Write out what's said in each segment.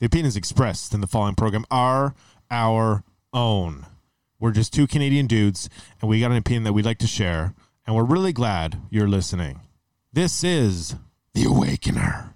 The opinions expressed in the following program are our own. We're just two Canadian dudes, and we got an opinion that we'd like to share, and we're really glad you're listening. This is The Awakener.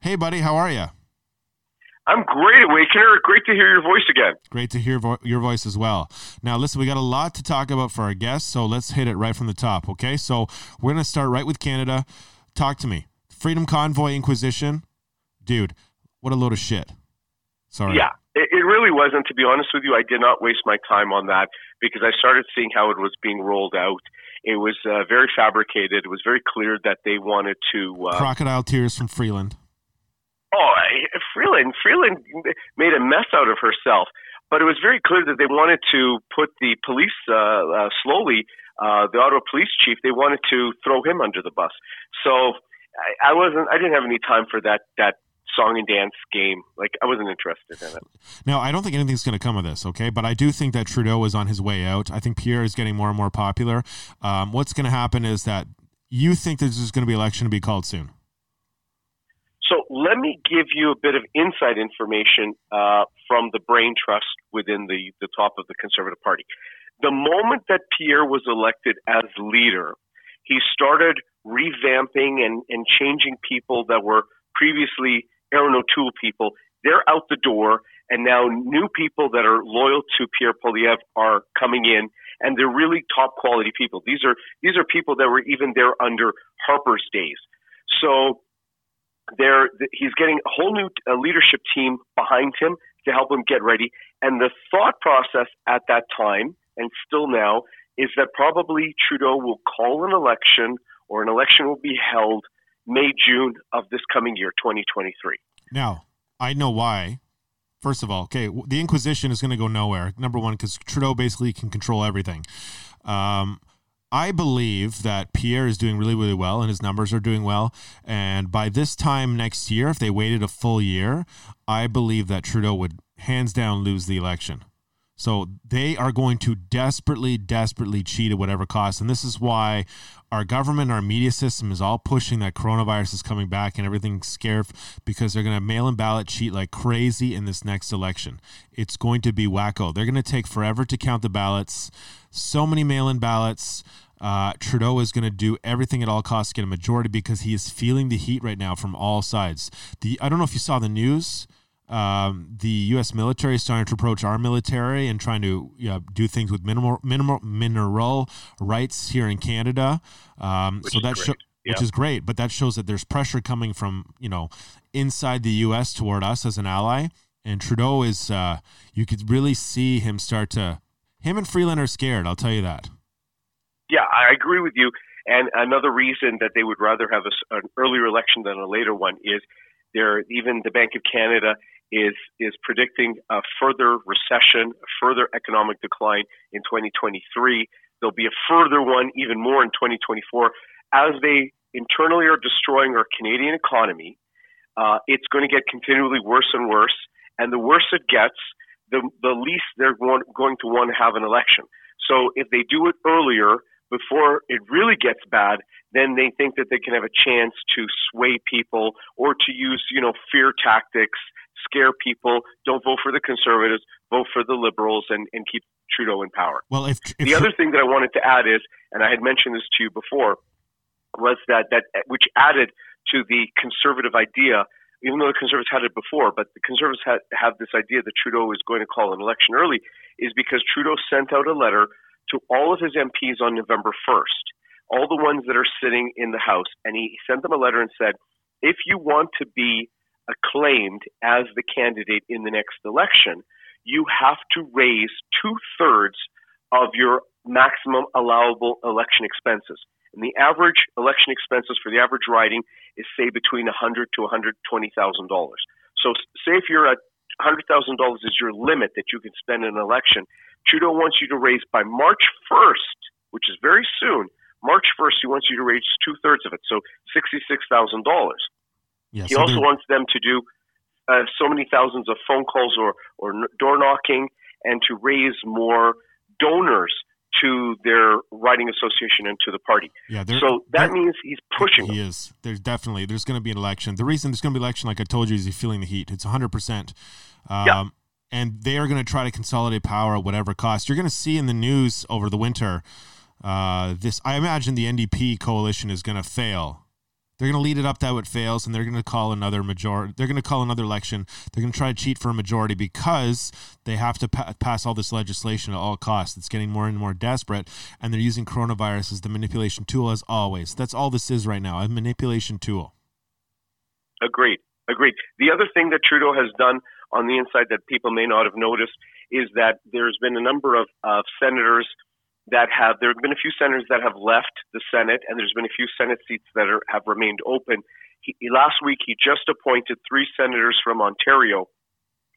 Hey, buddy, how are you? I'm great, Awakener. Great to hear your voice again. Great to hear your voice as well. Now, listen, we got a lot to talk about for our guests, so let's hit it right from the top, okay? So we're going to start right with Canada. Talk to me. Freedom Convoy Inquisition. Dude, what a load of shit. Sorry. Yeah, it really wasn't. To be honest with you, I did not waste my time on that because I started seeing how it was being rolled out. It was very fabricated. It was very clear that they wanted to... Crocodile tears from Freeland. Oh, Freeland made a mess out of herself, but it was very clear that they wanted to put the police the Ottawa police chief, they wanted to throw him under the bus. So I didn't have any time for that song and dance game. Like, I wasn't interested in it. Now, I don't think anything's going to come of this, okay? But I do think that Trudeau is on his way out. I think Pierre is getting more and more popular. What's going to happen is that you think there's going to be an election to be called soon. So let me give you a bit of inside information from the brain trust within the top of the Conservative Party. The moment that Pierre was elected as leader, he started revamping and changing people that were previously Aaron O'Toole people. They're out the door, and now new people that are loyal to Pierre Poilievre are coming in, and they're really top-quality people. These are people that were even there under Harper's days. So... He's getting a whole new leadership team behind him to help him get ready. And the thought process at that time, and still now, is that probably Trudeau will call an election, or an election will be held May, June of this coming year, 2023. Now, I know why. First of all, okay, the Inquisition is going to go nowhere, number one, because Trudeau basically can control everything. I believe that Pierre is doing really, really well, and his numbers are doing well. And by this time next year, if they waited a full year, I believe that Trudeau would hands down lose the election. So they are going to desperately, desperately cheat at whatever cost. And this is why our government, our media system is all pushing that coronavirus is coming back and everything's scared, because they're going to mail-in ballot cheat like crazy in this next election. It's going to be wacko. They're going to take forever to count the ballots. So many mail-in ballots. Trudeau is going to do everything at all costs to get a majority because he is feeling the heat right now from all sides. I don't know if you saw the news. The U.S. military is starting to approach our military and trying to do things with mineral rights here in Canada. Which is great, but that shows that there's pressure coming from inside the U.S. toward us as an ally. And Trudeau is you could really see him start to. Him and Freeland are scared. I'll tell you that. Yeah, I agree with you. And another reason that they would rather have an earlier election than a later one is even the Bank of Canada is predicting a further recession, a further economic decline in 2023. There'll be a further one, even more in 2024. As they internally are destroying our Canadian economy, it's going to get continually worse and worse. And the worse it gets, the least they're going to want to have an election. So if they do it earlier, before it really gets bad, then they think that they can have a chance to sway people or to use, fear tactics, scare people. Don't vote for the Conservatives, vote for the Liberals, and keep Trudeau in power. Well, if the other thing that I wanted to add is, and I had mentioned this to you before, was that which added to the Conservative idea, even though the Conservatives had it before, but the Conservatives have this idea that Trudeau is going to call an election early, is because Trudeau sent out a letter to all of his MPs on November 1st, all the ones that are sitting in the House. And he sent them a letter and said, if you want to be acclaimed as the candidate in the next election, you have to raise 2/3 of your maximum allowable election expenses. And the average election expenses for the average riding is, say, between $100,000 to $120,000. So say if you're at $100,000 is your limit that you can spend in an election. Trudeau wants you to raise by March 1st, which is very soon. March 1st, he wants you to raise 2/3 of it, so $66,000. Yes, he also wants them to do so many thousands of phone calls or door knocking and to raise more donors to their riding association and to the party. Yeah, so that means he's pushing them. He is. There's going to be an election. The reason there's going to be an election, like I told you, is you're feeling the heat. It's 100%. Yeah. And they are going to try to consolidate power at whatever cost. You're going to see in the news over the winter, I imagine the NDP coalition is going to fail. They're going to lead it up that it fails, and they're going to call another majority. They're going to call another election. They're going to try to cheat for a majority because they have to pass all this legislation at all costs. It's getting more and more desperate, and they're using coronavirus as the manipulation tool as always. That's all this is right now, a manipulation tool. Agreed. The other thing that Trudeau has done on the inside that people may not have noticed is that there's been a number of senators there have been a few senators that have left the Senate, and there's been a few Senate seats that have remained open. Last week, he just appointed three senators from Ontario.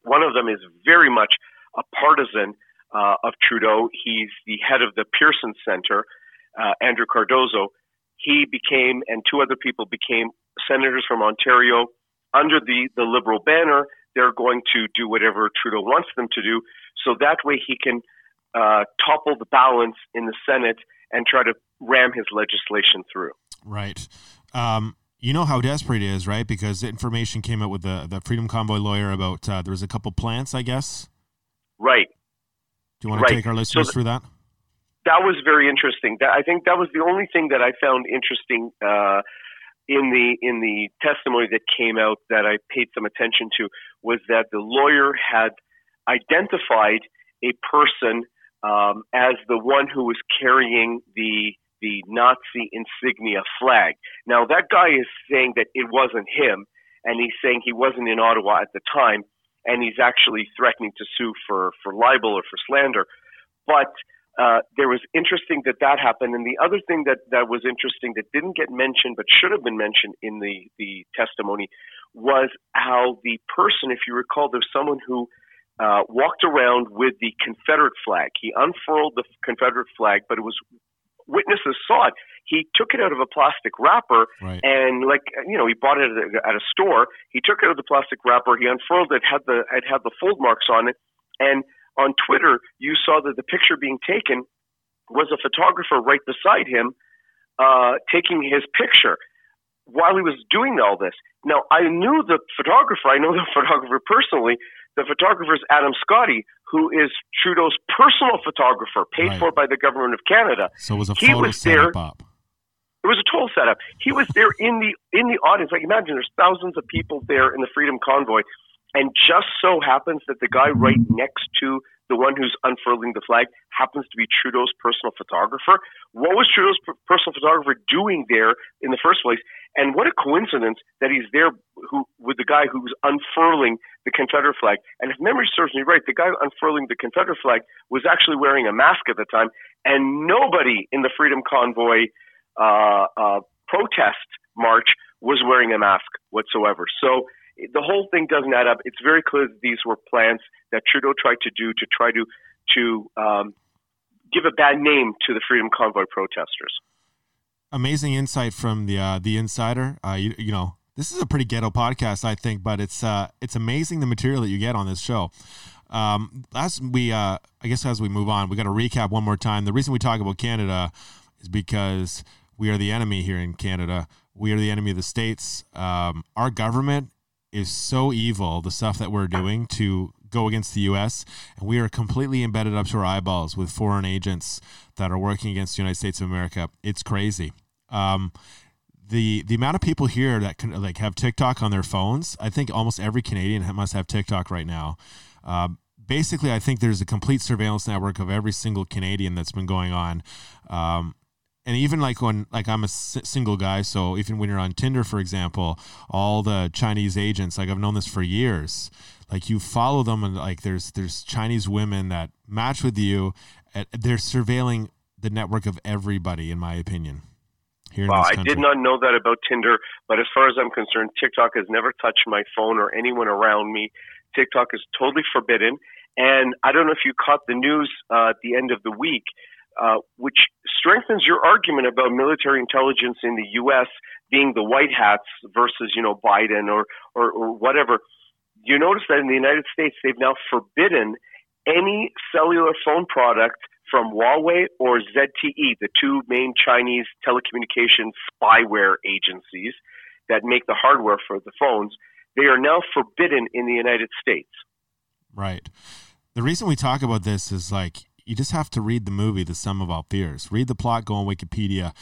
One of them is very much a partisan of Trudeau. He's the head of the Pearson Center, Andrew Cardozo. He became, and two other people became, senators from Ontario. Under the Liberal banner, they're going to do whatever Trudeau wants them to do, so that way he can topple the balance in the Senate and try to ram his legislation through. Right. You know how desperate it is, right? Because information came out with the Freedom Convoy lawyer about there was a couple plants, I guess. Right. Do you want to take our listeners through that? That was very interesting. I think that was the only thing that I found interesting in the testimony that came out that I paid some attention to was that the lawyer had identified a person as the one who was carrying the Nazi insignia flag. Now, that guy is saying that it wasn't him, and he's saying he wasn't in Ottawa at the time, and he's actually threatening to sue for libel or for slander. But there was interesting that happened, and the other thing that was interesting that didn't get mentioned but should have been mentioned in the testimony was how the person, if you recall, there's someone who walked around with the Confederate flag. He unfurled the Confederate flag, but witnesses saw it. He took it out of a plastic wrapper, right, and he bought it at a store. He took it out of the plastic wrapper. He unfurled it, had the fold marks on it. And on Twitter, you saw that the picture being taken was a photographer right beside him taking his picture while he was doing all this. Now, I know the photographer personally. The photographer is Adam Scotti, who is Trudeau's personal photographer, paid for by the government of Canada. So it was a photo setup. It was a total setup. He was there in the audience. Like, imagine there's thousands of people there in the Freedom Convoy, and just so happens that the guy right next to the one who's unfurling the flag happens to be Trudeau's personal photographer. What was Trudeau's personal photographer doing there in the first place? And what a coincidence that he's there with the guy who was unfurling the Confederate flag. And if memory serves me right, the guy unfurling the Confederate flag was actually wearing a mask at the time, and nobody in the Freedom Convoy protest march was wearing a mask whatsoever. So the whole thing doesn't add up. It's very clear that these were plans that Trudeau tried to do to try to give a bad name to the Freedom Convoy protesters. Amazing insight from the insider. This is a pretty ghetto podcast, I think, but it's amazing the material that you get on this show. As we move on, we got to recap one more time. The reason we talk about Canada is because we are the enemy here in Canada. We are the enemy of the States. Our government is so evil, the stuff that we're doing to go against the U.S., and we are completely embedded up to our eyeballs with foreign agents that are working against the United States of America. It's crazy. The amount of people here that can, have TikTok on their phones, I think almost every Canadian must have TikTok right now. Basically, I think there's a complete surveillance network of every single Canadian that's been going on. And even I'm a single guy, so even when you're on Tinder, for example, all the Chinese agents, I've known this for years, you follow them, and there's Chinese women that match with you. They're surveilling the network of everybody, in my opinion, here in this country. I did not know that about Tinder, but as far as I'm concerned, TikTok has never touched my phone or anyone around me. TikTok is totally forbidden. And I don't know if you caught the news at the end of the week, which strengthens your argument about military intelligence in the U.S. being the white hats versus, you know, Biden or whatever. You notice that in the United States, they've now forbidden any cellular phone product from Huawei or ZTE, the two main Chinese telecommunications spyware agencies that make the hardware for the phones. They are now forbidden in the United States. Right. The reason we talk about this is, like, you just have to read the movie, The Sum of All Fears. Read the plot, go on Wikipedia.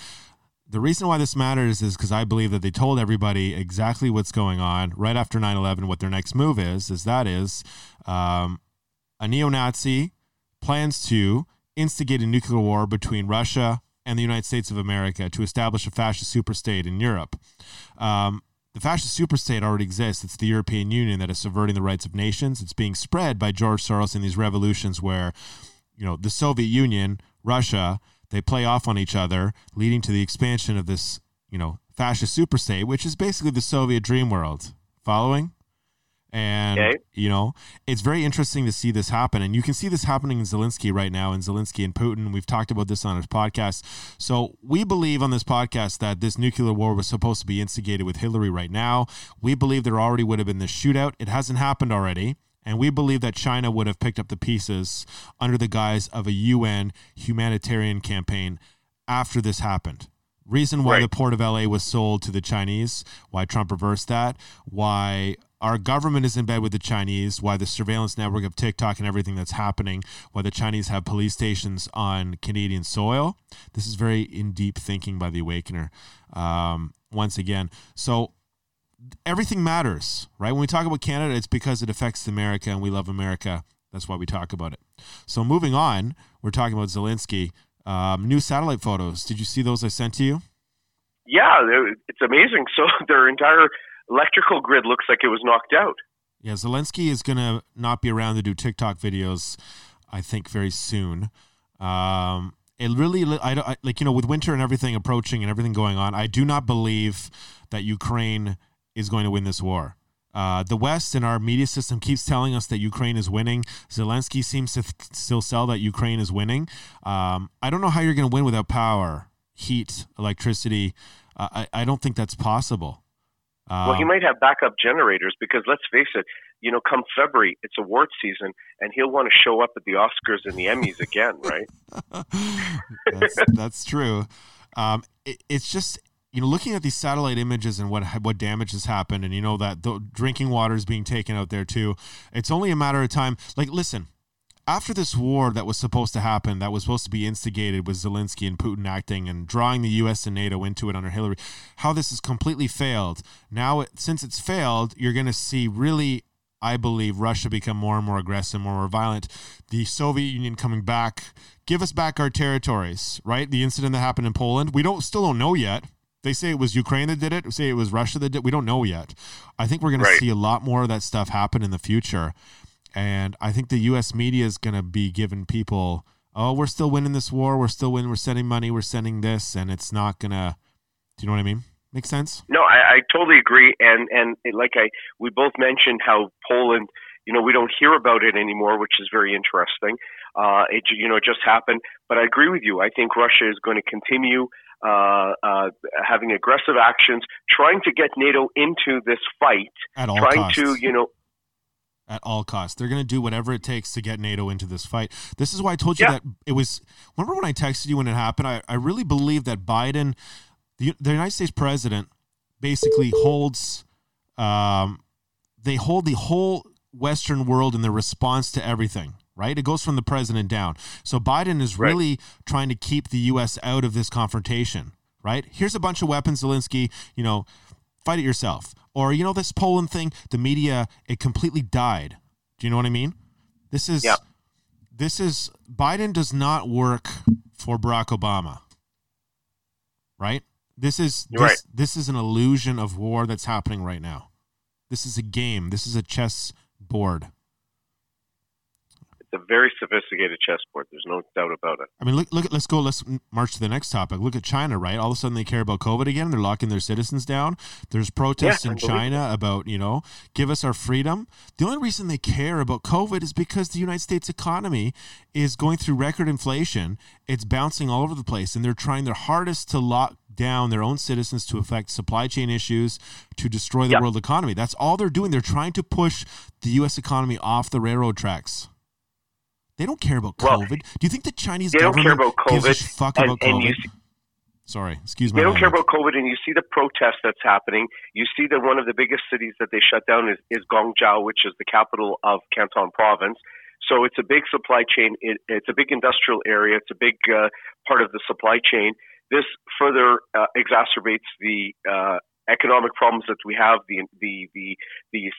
The reason why this matters is because I believe that they told everybody exactly what's going on right after 9/11, what their next move is a neo-Nazi plans to instigate a nuclear war between Russia and the United States of America to establish a fascist superstate in Europe. The fascist superstate already exists. It's the European Union that is subverting the rights of nations. It's being spread by George Soros in these revolutions where, you know, the Soviet Union, Russia, they play off on each other, leading to the expansion of this, you know, fascist superstate, which is basically the Soviet dream world. Following? And, okay. You know, it's very interesting to see this happen. And you can see this happening in Zelensky right now, in Zelensky and Putin. We've talked about this on his podcast. So we believe on this podcast that this nuclear war was supposed to be instigated with Hillary right now. We believe there already would have been this shootout. It hasn't happened already. And we believe that China would have picked up the pieces under the guise of a UN humanitarian campaign after this happened. Reason why the Port of LA was sold to the Chinese, why Trump reversed that, why our government is in bed with the Chinese, why the surveillance network of TikTok and everything that's happening, why the Chinese have police stations on Canadian soil. This is very in deep thinking by The Awakener, once again. So everything matters, right? When we talk about Canada, it's because it affects America and we love America. That's why we talk about it. So moving on, we're talking about Zelensky. New satellite photos. Did you see those I sent to you? Yeah, it's amazing. So their entire electrical grid looks like it was knocked out. Yeah, Zelensky is going to not be around to do TikTok videos, I think, very soon. It really, I like, you know, with winter and everything approaching and everything going on, I do not believe that Ukraine is going to win this war. The West and our media system keeps telling us that Ukraine is winning. Zelensky seems to still sell that Ukraine is winning. I don't know how you're going to win without power, heat, electricity. I don't think that's possible. Well, he might have backup generators because, let's face it, you know, come February, it's award season, and he'll want to show up at the Oscars and the Emmys again, right? That's true. It's just, you know, looking at these satellite images and what damage has happened, and, you know, that the drinking water is being taken out there too. It's only a matter of time. Like, listen, after this war that was supposed to happen, that was supposed to be instigated with Zelensky and Putin acting and drawing the U.S. and NATO into it under Hillary, how this has completely failed. Now, since it's failed, you're going to see, really, I believe, Russia become more and more aggressive, more violent. The Soviet Union coming back, give us back our territories, right? The incident that happened in Poland, we still don't know yet. They say it was Ukraine that did it. Say it was Russia that did it. We don't know yet. I think we're going to see a lot more of that stuff happen in the future. And I think the U.S. media is going to be giving people, oh, we're still winning this war. We're still winning. We're sending money. We're sending this. And it's not going to, do you know what I mean? Make sense? No, I totally agree. And like we both mentioned how Poland, you know, we don't hear about it anymore, which is very interesting. It just happened. But I agree with you. I think Russia is going to continue having aggressive actions, trying to get NATO into this fight. At all costs. At all costs. They're going to do whatever it takes to get NATO into this fight. This is why I told you that it was... Remember when I texted you when it happened? I really believe that Biden, the United States president, basically holds... they hold the whole Western world in their response to everything, right? It goes from the president down. So Biden is really trying to keep the U.S. out of this confrontation, right? Here's a bunch of weapons, Zelensky, you know... Fight it yourself. Or, you know, this Poland thing, the media, it completely died. Do you know what I mean? This is Biden does not work for Barack Obama, right? This is an illusion of war that's happening right now. This is a game. This is a chess board. It's a very sophisticated chessboard. There's no doubt about it. I mean, look. Let's march to the next topic. Look at China, right? All of a sudden, they care about COVID again. They're locking their citizens down. There's protests in China about, give us our freedom. The only reason they care about COVID is because the United States economy is going through record inflation. It's bouncing all over the place, and they're trying their hardest to lock down their own citizens to affect supply chain issues, to destroy the world economy. That's all they're doing. They're trying to push the U.S. economy off the railroad tracks. They don't care about COVID. Do you think the Chinese government gives a fuck about COVID? Sorry, excuse me. They don't care about COVID, and you see the protest that's happening. You see that one of the biggest cities that they shut down is Guangzhou, which is the capital of Canton province. So it's a big supply chain. It's a big industrial area. It's a big part of the supply chain. This further exacerbates the economic problems that we have, the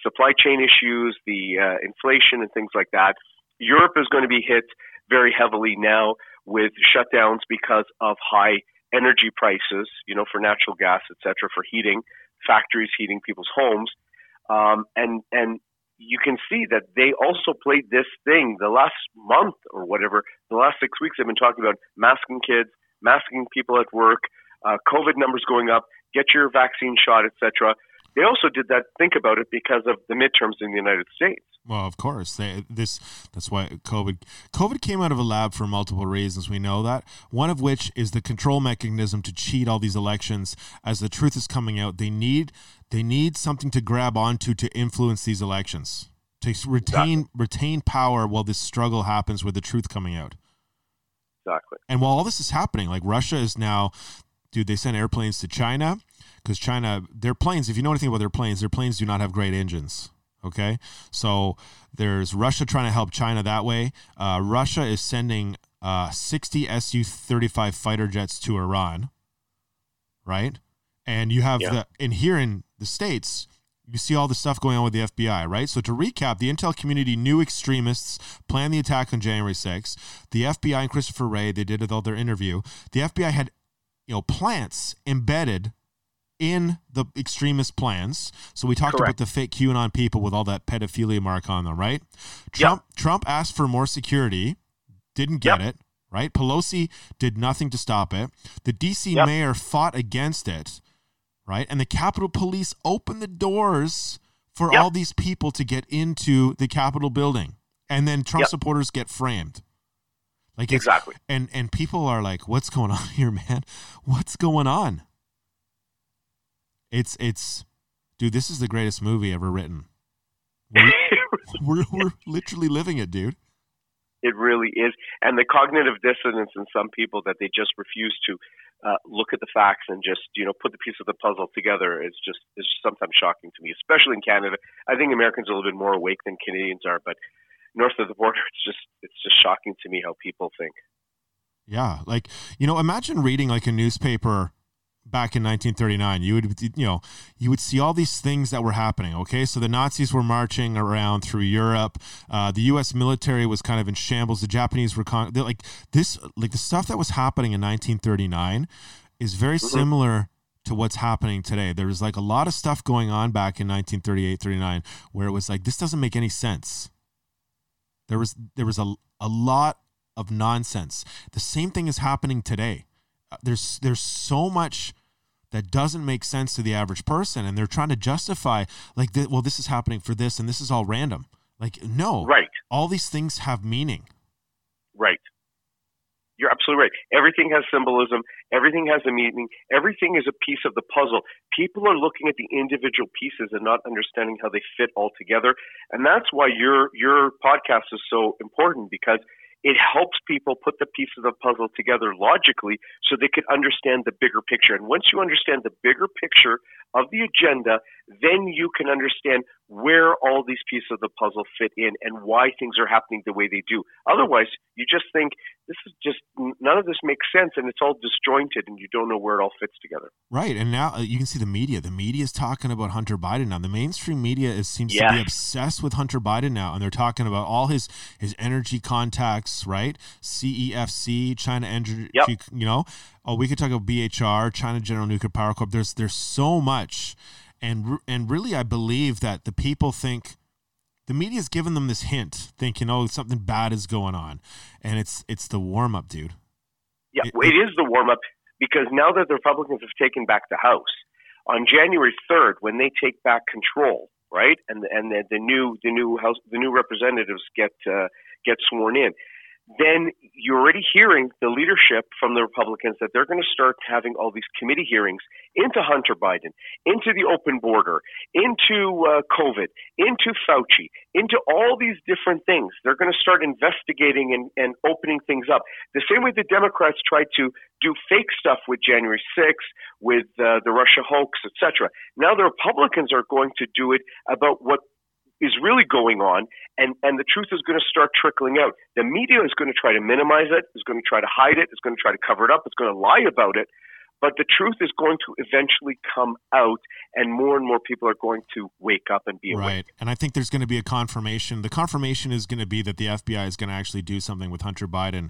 supply chain issues, the inflation, and things like that. Europe is going to be hit very heavily now with shutdowns because of high energy prices, for natural gas, et cetera, for heating, factories heating people's homes. And you can see that they also played this thing the last month or whatever, the last 6 weeks they've been talking about masking kids, masking people at work, COVID numbers going up, get your vaccine shot, et cetera. They also did that, think about it, because of the midterms in the United States. Well, of course. That's why COVID came out of a lab for multiple reasons. We know that. One of which is the control mechanism to cheat all these elections. As the truth is coming out, they need something to grab onto to influence these elections, to retain power while this struggle happens with the truth coming out. Exactly. And while all this is happening, like Russia is now, they send airplanes to China because China, their planes, if you know anything about their planes do not have great engines. Okay. So there's Russia trying to help China that way. Russia is sending 60 Su-35 fighter jets to Iran. Right. And you have in here in the States, you see all the stuff going on with the FBI, right? So to recap, the intel community knew extremists planned the attack on January 6th. The FBI and Christopher Wray, they did it all their interview. The FBI had, plants embedded in the extremist plans. So we talked about the fake QAnon people with all that pedophilia mark on them, right? Trump asked for more security, didn't get it, right? Pelosi did nothing to stop it. The D.C. mayor fought against it. Right. And the Capitol Police opened the doors for all these people to get into the Capitol building. And then Trump supporters get framed. Like exactly. And people are like, what's going on here, man? What's going on? It's dude, this is the greatest movie ever written. We're literally living it, dude. It really is. And the cognitive dissonance in some people that they just refuse to look at the facts and just put the piece of the puzzle together is sometimes shocking to me, especially in Canada. I think Americans are a little bit more awake than Canadians are, but north of the border, it's just shocking to me how people think. Yeah, like imagine reading like a newspaper back in 1939. You would see all these things that were happening. Okay, so the Nazis were marching around through Europe. The U.S. military was kind of in shambles. The Japanese were the stuff that was happening in 1939 is very similar to what's happening today. There was like a lot of stuff going on back in 1938-39 where it was like, this doesn't make any sense. There was a lot of nonsense. The same thing is happening today. There's so much that doesn't make sense to the average person, and they're trying to justify like, well, this is happening for this, and this is all random. Like, no, right? All these things have meaning. Right. You're absolutely right. Everything has symbolism. Everything has a meaning. Everything is a piece of the puzzle. People are looking at the individual pieces and not understanding how they fit all together. And that's why your podcast is so important, because it helps people put the pieces of the puzzle together logically so they can understand the bigger picture. And once you understand the bigger picture of the agenda, then you can understand where all these pieces of the puzzle fit in and why things are happening the way they do. Otherwise, you just think, none of this makes sense, and it's all disjointed, and you don't know where it all fits together. Right, and now you can see the media. The media is talking about Hunter Biden now. The mainstream media seems to be obsessed with Hunter Biden now, and they're talking about all his energy contacts, right? CEFC, China Energy, we could talk about BHR, China General Nuclear Power Corp. There's so much. And really, I believe that the people think the media's given them this hint, thinking, oh, something bad is going on. And it's the warm-up, dude. Yeah, it is the warm-up, because now that the Republicans have taken back the House, on January 3rd, when they take back control, right, and the new representatives get sworn in, then you're already hearing the leadership from the Republicans that they're going to start having all these committee hearings into Hunter Biden, into the open border, into COVID, into Fauci, into all these different things. They're going to start investigating and opening things up. The same way the Democrats tried to do fake stuff with January 6th, with the Russia hoax, etc. Now the Republicans are going to do it about what is really going on, and the truth is going to start trickling out. The media is going to try to minimize it, is going to try to hide it, is going to try to cover it up, it's going to lie about it, but the truth is going to eventually come out, and more people are going to wake up and be awake. Right, and I think there's going to be a confirmation. The confirmation is going to be that the FBI is going to actually do something with Hunter Biden,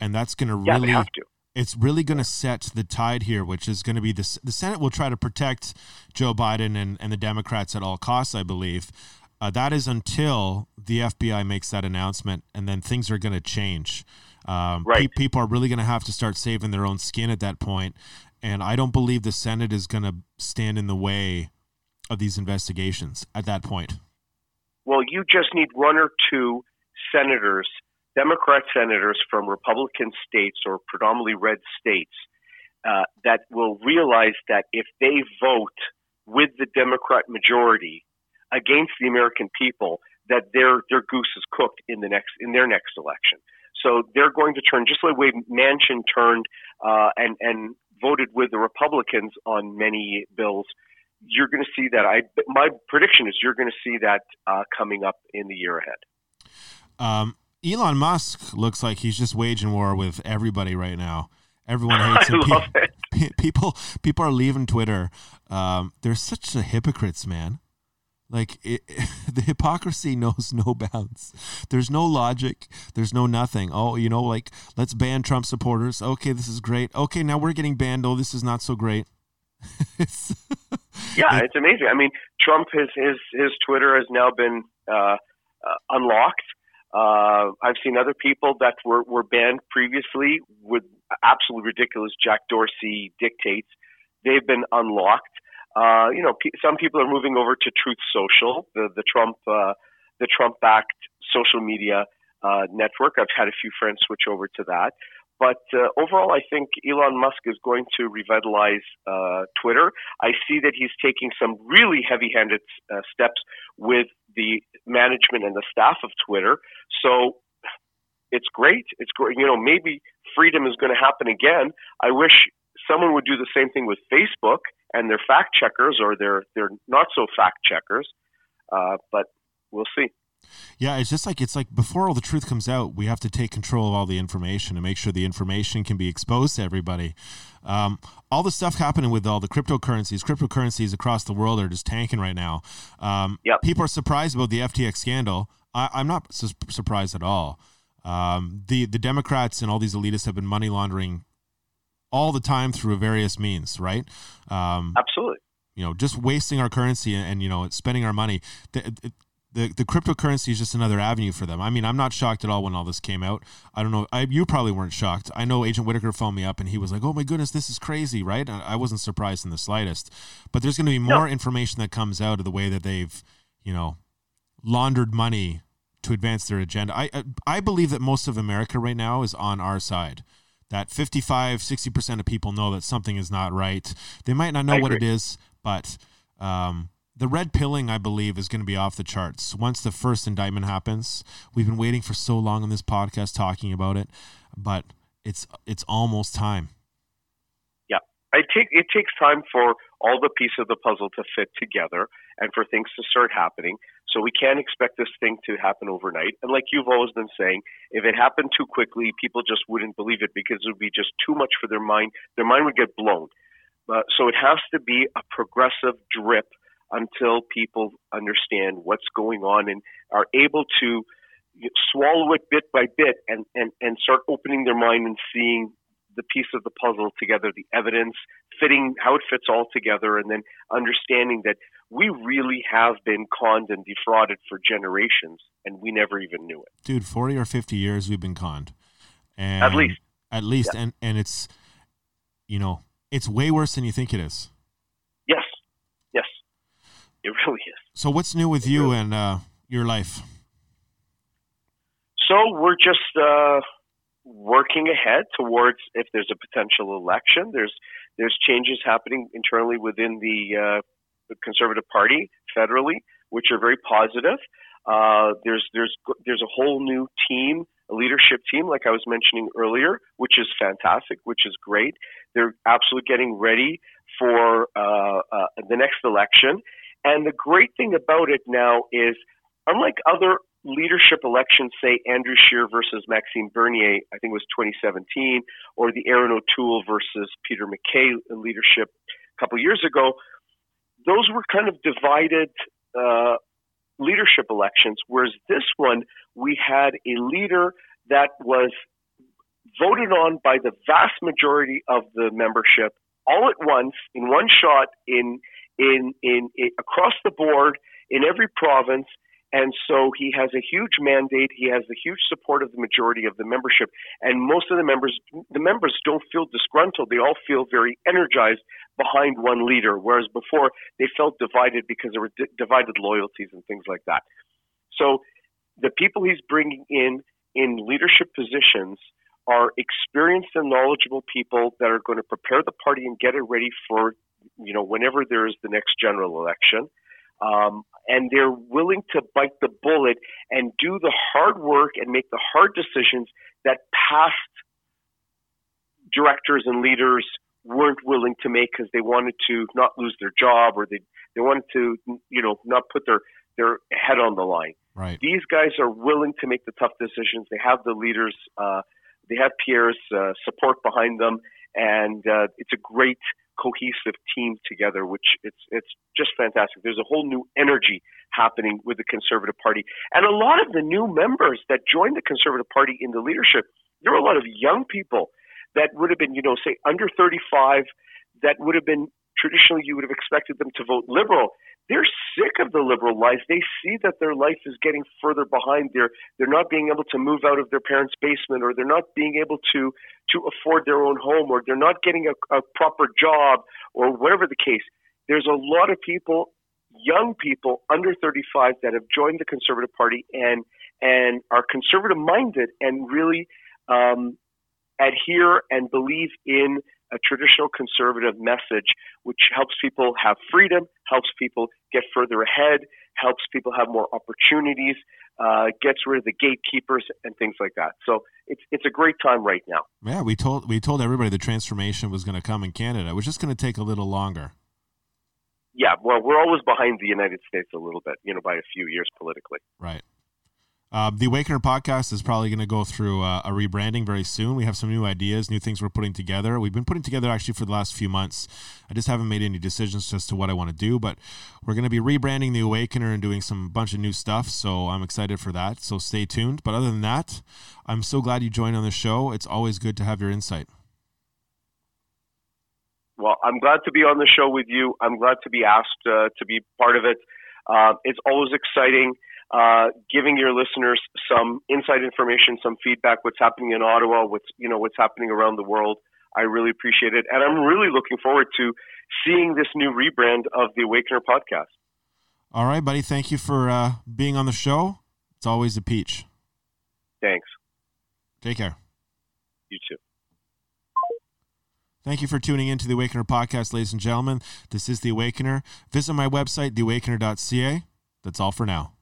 and that's going to really... Yeah, they have to. It's really going to set the tide here, which is going to be this. The Senate will try to protect Joe Biden and the Democrats at all costs, I believe. That is until the FBI makes that announcement, and then things are going to change. Right. People are really going to have to start saving their own skin at that point, and I don't believe the Senate is going to stand in the way of these investigations at that point. Well, you just need one or two senators, Democrat senators from Republican states or predominantly red states, that will realize that if they vote with the Democrat majority against the American people, that their goose is cooked in their next election. So they're going to turn just like the way Manchin turned and voted with the Republicans on many bills. You're going to see that. My prediction is you're going to see that coming up in the year ahead. Elon Musk looks like he's just waging war with everybody right now. Everyone hates him. People are leaving Twitter. They're such hypocrites, man. Like, the hypocrisy knows no bounds. There's no logic. There's no nothing. Oh, let's ban Trump supporters. Okay, this is great. Okay, now we're getting banned. Oh, this is not so great. It's amazing. I mean, Trump, his Twitter has now been unlocked. I've seen other people that were banned previously with absolutely ridiculous Jack Dorsey dictates. They've been unlocked. Some people are moving over to Truth Social, the Trump-backed social media network. I've had a few friends switch over to that. But overall, I think Elon Musk is going to revitalize Twitter. I see that he's taking some really heavy-handed steps with the management and the staff of Twitter. So it's great. It's great. Maybe freedom is going to happen again. I wish someone would do the same thing with Facebook and their fact checkers or their not so fact checkers, but we'll see. Yeah, it's like before all the truth comes out, we have to take control of all the information and make sure the information can be exposed to everybody. All the stuff happening with all the cryptocurrencies across the world are just tanking right now. People are surprised about the FTX scandal. I'm not surprised at all. The Democrats and all these elitists have been money laundering all the time through various means, right? Absolutely. Just wasting our currency and spending our money. The cryptocurrency is just another avenue for them. I mean, I'm not shocked at all when all this came out. I don't know. You probably weren't shocked. I know Agent Whitaker phoned me up and he was like, oh my goodness, this is crazy, right? I wasn't surprised in the slightest. But there's going to be more information that comes out of the way that they've, laundered money to advance their agenda. I believe that most of America right now is on our side. That 55, 60% of people know that something is not right. They might not know what it is, but the red pilling, I believe, is going to be off the charts once the first indictment happens. We've been waiting for so long on this podcast talking about it, but it's almost time. Yeah, it takes time for all the pieces of the puzzle to fit together and for things to start happening. So we can't expect this thing to happen overnight. And like you've always been saying, if it happened too quickly, people just wouldn't believe it because it would be just too much for their mind. Their mind would get blown. So it has to be a progressive drip until people understand what's going on and are able to swallow it bit by bit and start opening their mind and seeing the piece of the puzzle together, the evidence, fitting how it fits all together, and then understanding that we really have been conned and defrauded for generations, and we never even knew it. Dude, 40 or 50 years we've been conned. And At least. Yeah. And it's, you know, it's way worse than you think it is. Yes. Yes. It really is. So what's new with you and your life? So we're just working ahead towards, if there's a potential election, there's changes happening internally within the Conservative Party federally, which are very positive. There's a whole new team, a leadership team, like I was mentioning earlier, which is fantastic, which is great. They're absolutely getting ready for the next election. And the great thing about it now is, unlike other leadership elections, say Andrew Scheer versus Maxime Bernier, I think it was 2017, or the Aaron O'Toole versus Peter MacKay leadership a couple of years ago, those were kind of divided leadership elections, whereas this one, we had a leader that was voted on by the vast majority of the membership all at once, in one shot, in across the board, in every province. And so he has a huge mandate. He has the huge support of the majority of the membership. And most of the members don't feel disgruntled. They all feel very energized behind one leader, whereas before they felt divided because there were divided loyalties and things like that. So the people he's bringing in leadership positions are experienced and knowledgeable people that are going to prepare the party and get it ready for, you know, whenever there is the next general election. And they're willing to bite the bullet and do the hard work and make the hard decisions that past directors and leaders weren't willing to make because they wanted to not lose their job, or they wanted to, you know, not put their head on the line. Right. These guys are willing to make the tough decisions. They have the leaders, they have Pierre's support behind them, and it's a great cohesive team together, which it's just fantastic. There's a whole new energy happening with the Conservative Party. And a lot of the new members that joined the Conservative Party in the leadership, there were a lot of young people that would have been, you know, say under 35, that would have been traditionally you would have expected them to vote Liberal. They're sick of the Liberal life. They see that their life is getting further behind. They're not being able to move out of their parents' basement, or they're not being able to afford their own home, or they're not getting a proper job, or whatever the case. There's a lot of people, young people under 35, that have joined the Conservative Party and are conservative-minded and really adhere and believe in a traditional conservative message, which helps people have freedom, helps people get further ahead, helps people have more opportunities, gets rid of the gatekeepers and things like that. So it's a great time right now. Yeah, we told everybody the transformation was going to come in Canada. It was just going to take a little longer. Yeah, well, we're always behind the United States a little bit, you know, by a few years politically. Right. The Awakener podcast is probably going to go through a rebranding very soon. We have some new ideas, new things we're putting together. We've been putting together actually for the last few months. I just haven't made any decisions as to what I want to do, but we're going to be rebranding the Awakener and doing some bunch of new stuff. So I'm excited for that. So stay tuned. But other than that, I'm so glad you joined on the show. It's always good to have your insight. Well, I'm glad to be on the show with you. I'm glad to be asked to be part of it. It's always exciting. Giving your listeners some inside information, some feedback, what's happening in Ottawa, what's happening around the world. I really appreciate it. And I'm really looking forward to seeing this new rebrand of the Awakener podcast. All right, buddy. Thank you for being on the show. It's always a peach. Thanks. Take care. You too. Thank you for tuning in to the Awakener podcast, ladies and gentlemen. This is the Awakener. Visit my website, theawakener.ca. That's all for now.